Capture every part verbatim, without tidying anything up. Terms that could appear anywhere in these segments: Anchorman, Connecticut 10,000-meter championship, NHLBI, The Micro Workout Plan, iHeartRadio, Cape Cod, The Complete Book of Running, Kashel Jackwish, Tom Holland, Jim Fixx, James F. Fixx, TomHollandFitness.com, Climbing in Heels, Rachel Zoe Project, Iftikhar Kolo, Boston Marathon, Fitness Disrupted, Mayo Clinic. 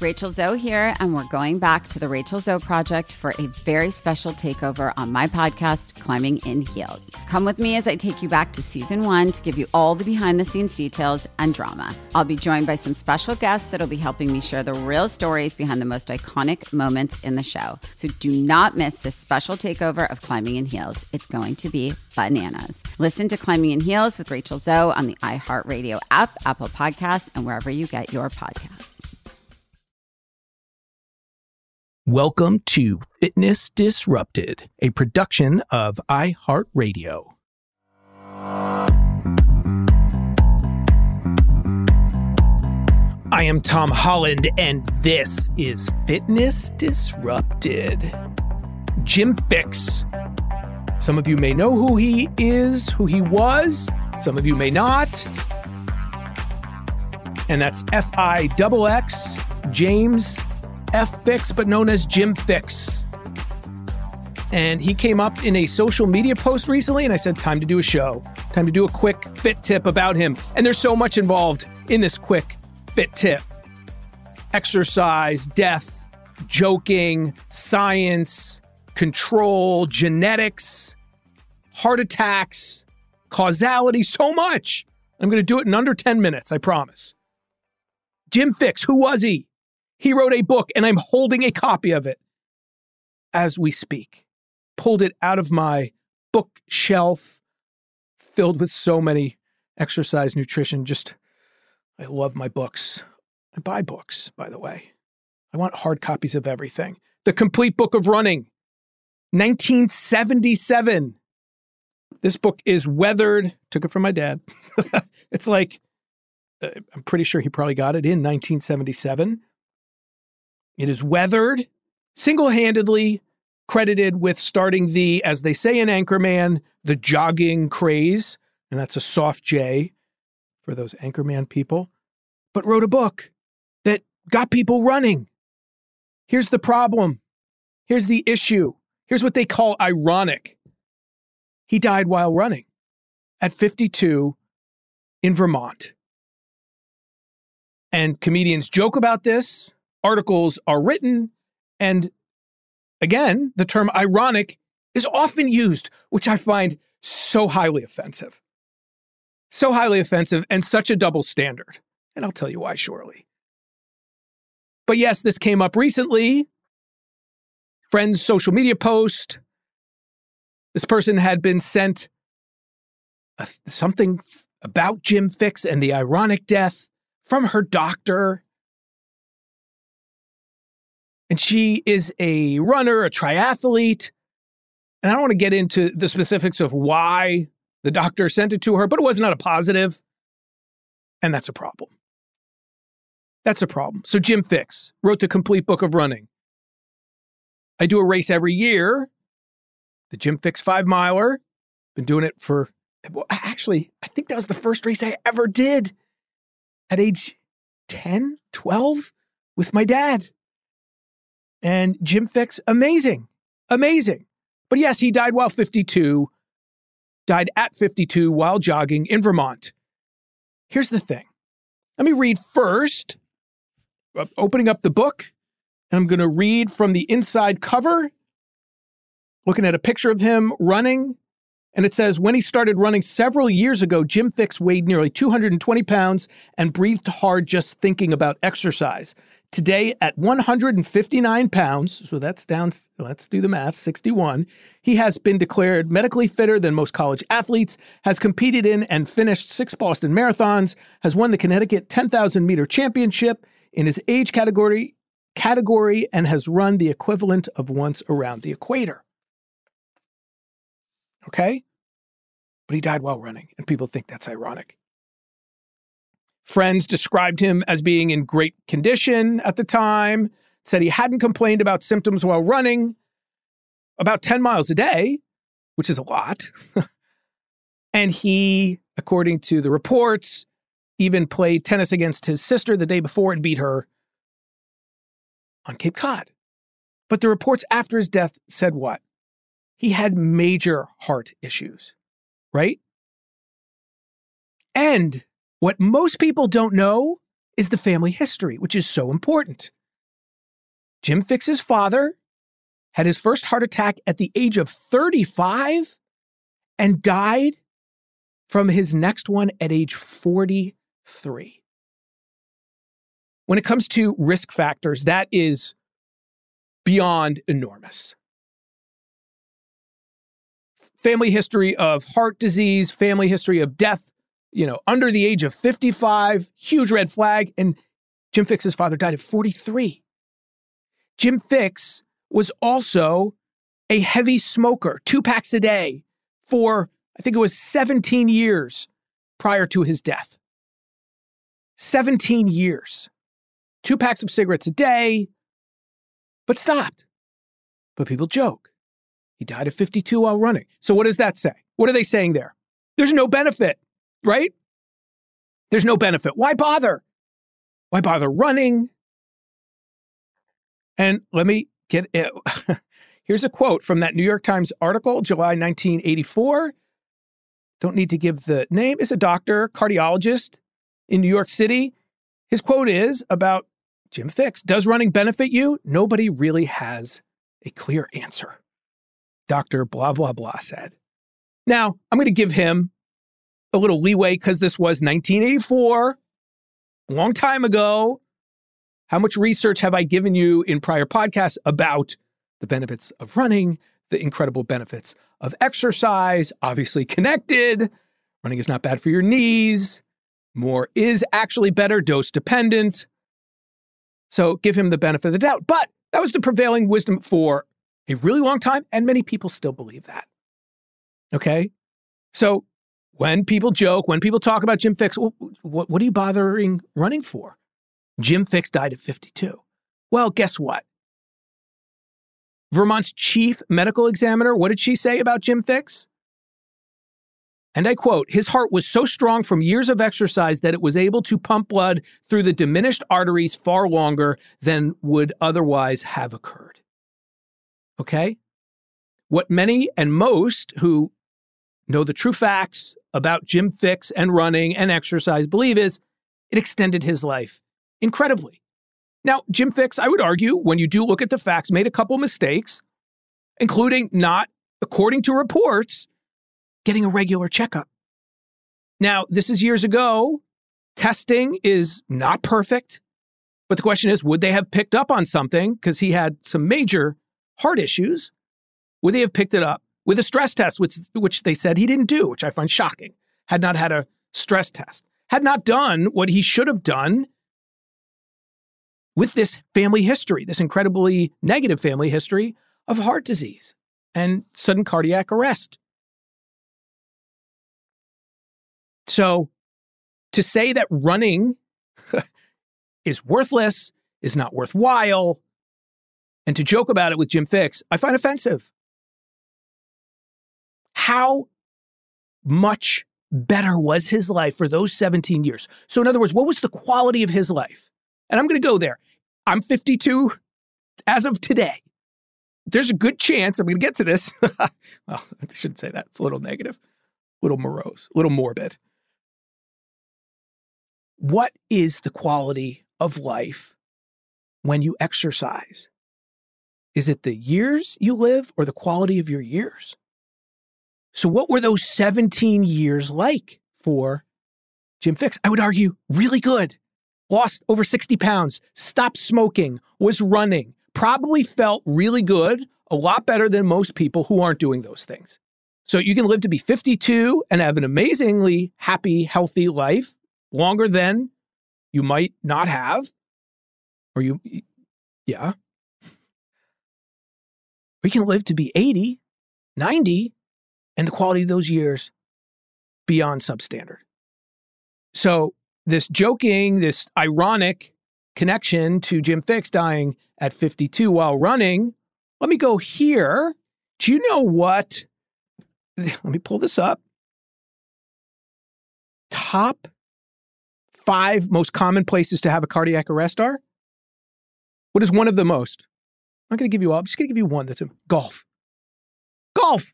Rachel Zoe here, and we're going back to the Rachel Zoe Project for a very special takeover on my podcast, Climbing in Heels. Come with me as I take you back to season one to give you all the behind-the-scenes details and drama. I'll be joined by some special guests that'll be helping me share the real stories behind the most iconic moments in the show. So do not miss this special takeover of Climbing in Heels. It's going to be bananas. Listen to Climbing in Heels with Rachel Zoe on the iHeartRadio app, Apple Podcasts, and wherever you get your podcasts. Welcome to Fitness Disrupted, a production of iHeartRadio. I am Tom Holland, and this is Fitness Disrupted. Jim Fixx. Some of you may know who he is, who he was. Some of you may not. And that's F I X X, James F. Fixx, but known as Jim Fixx. And he came up in a social media post recently, and I said, time to do a show. Time to do a quick fit tip about him. And there's so much involved in this quick fit tip. Exercise, death, joking, science, control, genetics, heart attacks, causality, so much. I'm going to do it in under ten minutes, I promise. Jim Fixx, who was he? He wrote a book, and I'm holding a copy of it as we speak. Pulled it out of my bookshelf, filled with so many exercise, nutrition. Just, I love my books. I buy books, by the way. I want hard copies of everything. The Complete Book of Running, nineteen seventy-seven. This book is weathered. Took it from my dad. It's like, I'm pretty sure he probably got it in nineteen seventy-seven. It is weathered, single-handedly credited with starting the, as they say in Anchorman, the jogging craze, and that's a soft J for those Anchorman people, but wrote a book that got people running. Here's the problem. Here's the issue. Here's what they call ironic. He died while running at fifty-two in Vermont. And comedians joke about this. Articles are written, and again, the term ironic is often used, which I find so highly offensive. So highly offensive and such a double standard. And I'll tell you why shortly. But yes, this came up recently. Friend's social media post. This person had been sent a, something f- about Jim Fixx and the ironic death from her doctor. And she is a runner, a triathlete. And I don't want to get into the specifics of why the doctor sent it to her, but it was not a positive. And that's a problem. That's a problem. So Jim Fixx wrote The Complete Book of Running. I do a race every year, the Jim Fixx five miler. Been doing it for, well, actually, I think that was the first race I ever did at age ten, twelve with my dad. And Jim Fixx, amazing, amazing. But yes, he died while fifty-two, died at fifty-two while jogging in Vermont. Here's the thing. Let me read first, I'm opening up the book, and I'm going to read from the inside cover, looking at a picture of him running And it says, when he started running several years ago, Jim Fixx weighed nearly two hundred twenty pounds and breathed hard just thinking about exercise. Today, at one hundred fifty-nine pounds, so that's down, let's do the math, sixty-one, he has been declared medically fitter than most college athletes, has competed in and finished six Boston Marathons, has won the Connecticut ten thousand-meter championship in his age category, category, and has run the equivalent of once around the equator. Okay? But he died while running, and people think that's ironic. Friends described him as being in great condition at the time, said he hadn't complained about symptoms while running, about ten miles a day, which is a lot. And he, according to the reports, even played tennis against his sister the day before and beat her on Cape Cod. But the reports after his death said what? He had major heart issues, right? And what most people don't know is the family history, which is so important. Jim Fixx's father had his first heart attack at the age of thirty-five and died from his next one at age forty-three. When it comes to risk factors, that is beyond enormous. Family history of heart disease, family history of death, you know, under the age of fifty-five, huge red flag. And Jim Fixx's father died at forty-three. Jim Fixx was also a heavy smoker, two packs a day for, I think it was seventeen years prior to his death. seventeen years. Two packs of cigarettes a day, but stopped. But people joke. He died at fifty-two while running. So what does that say? What are they saying there? There's no benefit. Right? There's no benefit. Why bother? Why bother running? And let me get it. Here's a quote from that New York Times article, July nineteen eighty-four. Don't need to give the name. It's a doctor, cardiologist in New York City. His quote is about Jim Fixx. Does running benefit you? Nobody really has a clear answer. Doctor blah, blah, blah said. Now, I'm going to give him a little leeway because this was nineteen eighty-four, a long time ago. How much research have I given you in prior podcasts about the benefits of running, the incredible benefits of exercise, obviously connected. Running is not bad for your knees. More is actually better, dose dependent. So give him the benefit of the doubt. But that was the prevailing wisdom for a really long time, and many people still believe that. Okay? So when people joke, when people talk about Jim Fixx, well, what, what are you bothering running for? Jim Fixx died at fifty-two. Well, guess what? Vermont's chief medical examiner, what did she say about Jim Fixx? And I quote, his heart was so strong from years of exercise that it was able to pump blood through the diminished arteries far longer than would otherwise have occurred. Okay? What many and most who know the true facts about Jim Fixx and running and exercise believe is it extended his life incredibly. Now, Jim Fixx, I would argue, when you do look at the facts, made a couple mistakes, including not, according to reports, getting a regular checkup. Now, this is years ago. Testing is not perfect, but the question is, would they have picked up on something? Because he had some major heart issues. Would they have picked it up with a stress test, which, which they said he didn't do, which I find shocking, had not had a stress test, had not done what he should have done with this family history, this incredibly negative family history of heart disease and sudden cardiac arrest. So to say that running is worthless, is not worthwhile, and to joke about it with Jim Fixx, I find offensive. How much better was his life for those seventeen years? So in other words, what was the quality of his life? And I'm going to go there. I'm fifty-two as of today. There's a good chance I'm going to get to this. Well, I shouldn't say that. It's a little negative, a little morose, a little morbid. What is the quality of life when you exercise? Is it the years you live or the quality of your years? So what were those seventeen years like for Jim Fixx? I would argue really good. Lost over sixty pounds, stopped smoking, was running, probably felt really good, a lot better than most people who aren't doing those things. So you can live to be fifty-two and have an amazingly happy, healthy life longer than you might not have. Or you, yeah. We can live to be eighty, ninety, and the quality of those years beyond substandard. So this joking, this ironic connection to Jim Fixx dying at fifty-two while running. Let me go here. Do you know what? Let me pull this up. Top five most common places to have a cardiac arrest are? What is one of the most? I'm not going to give you all. I'm just going to give you one that's a golf. Golf.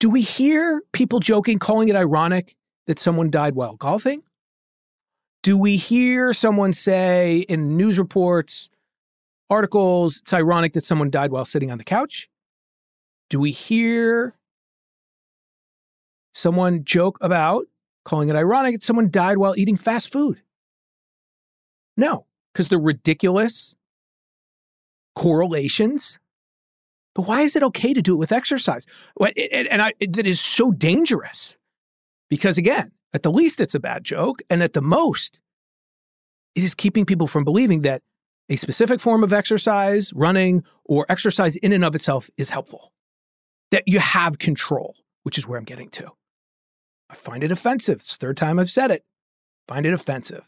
Do we hear people joking, calling it ironic that someone died while golfing? Do we hear someone say in news reports, articles, it's ironic that someone died while sitting on the couch? Do we hear someone joke about calling it ironic that someone died while eating fast food? No, because they're ridiculous correlations. But why is it okay to do it with exercise? And I, it, that is so dangerous because, again, at the least, it's a bad joke. And at the most, it is keeping people from believing that a specific form of exercise, running, or exercise in and of itself is helpful. That you have control, which is where I'm getting to. I find it offensive. It's the third time I've said it. I find it offensive.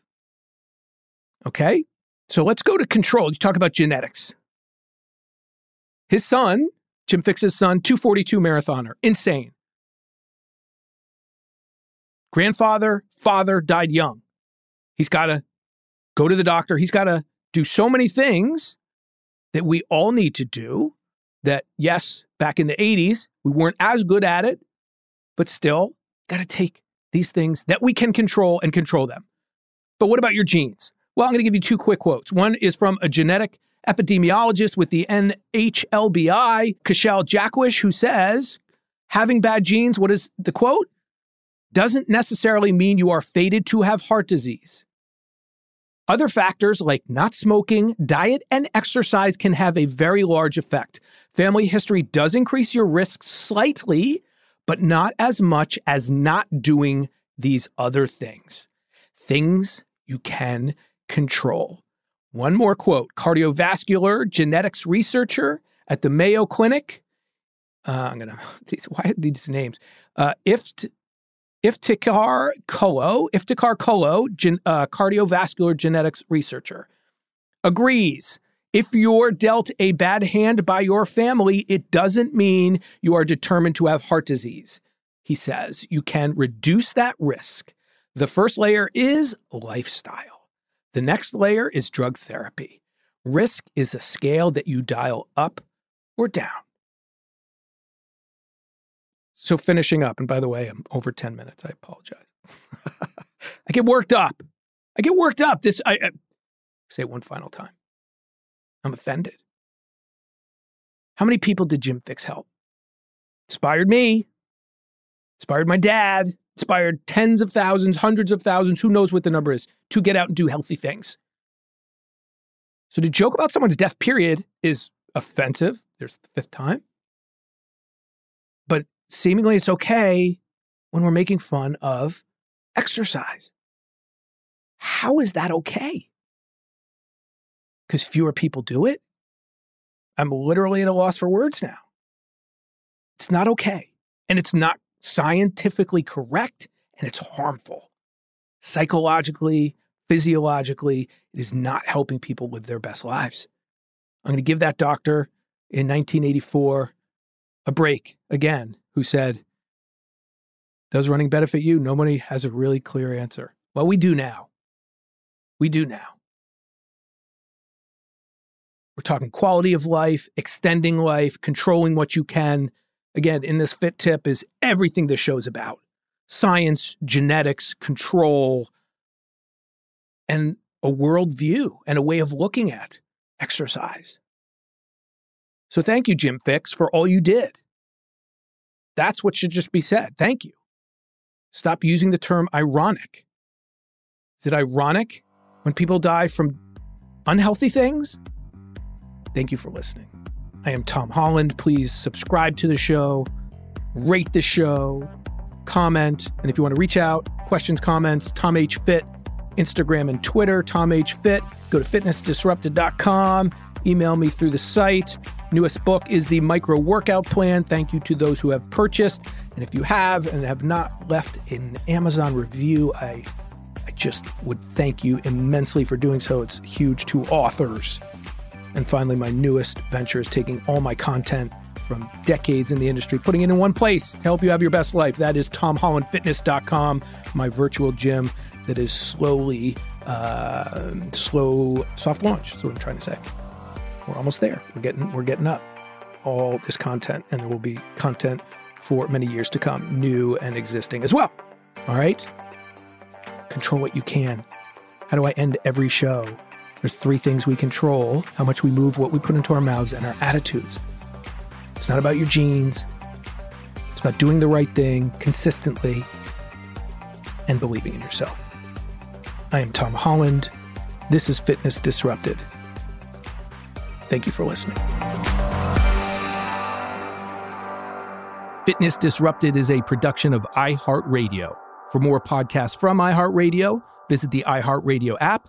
Okay? So let's go to control. You talk about genetics. His son, Jim Fixx's son, two forty-two marathoner. Insane. Grandfather, father died young. He's got to go to the doctor. He's got to do so many things that we all need to do that, yes, back in the eighties, we weren't as good at it, but still got to take these things that we can control and control them. But what about your genes? Well, I'm going to give you two quick quotes. One is from a genetic epidemiologist with the N H L B I, Kashel Jackwish, who says, having bad genes, what is the quote? Doesn't necessarily mean you are fated to have heart disease. Other factors like not smoking, diet, and exercise can have a very large effect. Family history does increase your risk slightly, but not as much as not doing these other things. Things you can control. One more quote, cardiovascular genetics researcher at the Mayo Clinic. Uh, I'm going to, why are these names? Uh, Ift. Iftikhar Kolo, Iftikhar Kolo, gen, uh, cardiovascular genetics researcher, agrees. If you're dealt a bad hand by your family, it doesn't mean you are determined to have heart disease. He says you can reduce that risk. The first layer is lifestyle. The next layer is drug therapy. Risk is a scale that you dial up or down. So finishing up, and by the way, I'm over ten minutes. I apologize. I get worked up. I get worked up. This I, I say it one final time. I'm offended. How many people did Jim Fixx help? Inspired me. Inspired my dad. Inspired tens of thousands, hundreds of thousands, who knows what the number is, to get out and do healthy things. So to joke about someone's death, period, is offensive. There's the fifth time. But seemingly it's okay when we're making fun of exercise. How is that okay? Because fewer people do it? I'm literally at a loss for words now. It's not okay. And it's not scientifically correct, and it's harmful. Psychologically, physiologically, it is not helping people live their best lives. I'm going to give that doctor in nineteen eighty-four a break again, who said, does running benefit you? Nobody has a really clear answer. Well, we do now. We do now. We're talking quality of life, extending life, controlling what you can. Again, in this fit tip is everything this show's about. Science, genetics, control, and a worldview and a way of looking at exercise. So thank you, Jim Fixx, for all you did. That's what should just be said. Thank you. Stop using the term ironic. Is it ironic when people die from unhealthy things? Thank you for listening. I am Tom Holland. Please subscribe to the show, rate the show, comment. And if you want to reach out, questions, comments, TomHFit, Instagram and Twitter, TomHFit. Go to fitness disrupted dot com. Email me through the site. Newest book is The Micro Workout Plan. Thank you to those who have purchased. And if you have and have not left an Amazon review, I, I just would thank you immensely for doing so. It's huge to authors. And finally, my newest venture is taking all my content from decades in the industry, putting it in one place to help you have your best life. That is Tom Holland Fitness dot com, my virtual gym that is slowly, uh, slow, soft launch is what I'm trying to say. We're almost there. We're getting, we're getting up all this content, and there will be content for many years to come, new and existing as well. All right. Control what you can. How do I end every show? There's three things we control: how much we move, what we put into our mouths, and our attitudes. It's not about your genes. It's about doing the right thing consistently and believing in yourself. I am Tom Holland. This is Fitness Disrupted. Thank you for listening. Fitness Disrupted is a production of iHeartRadio. For more podcasts from iHeartRadio, visit the iHeartRadio app,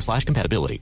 Slash compatibility.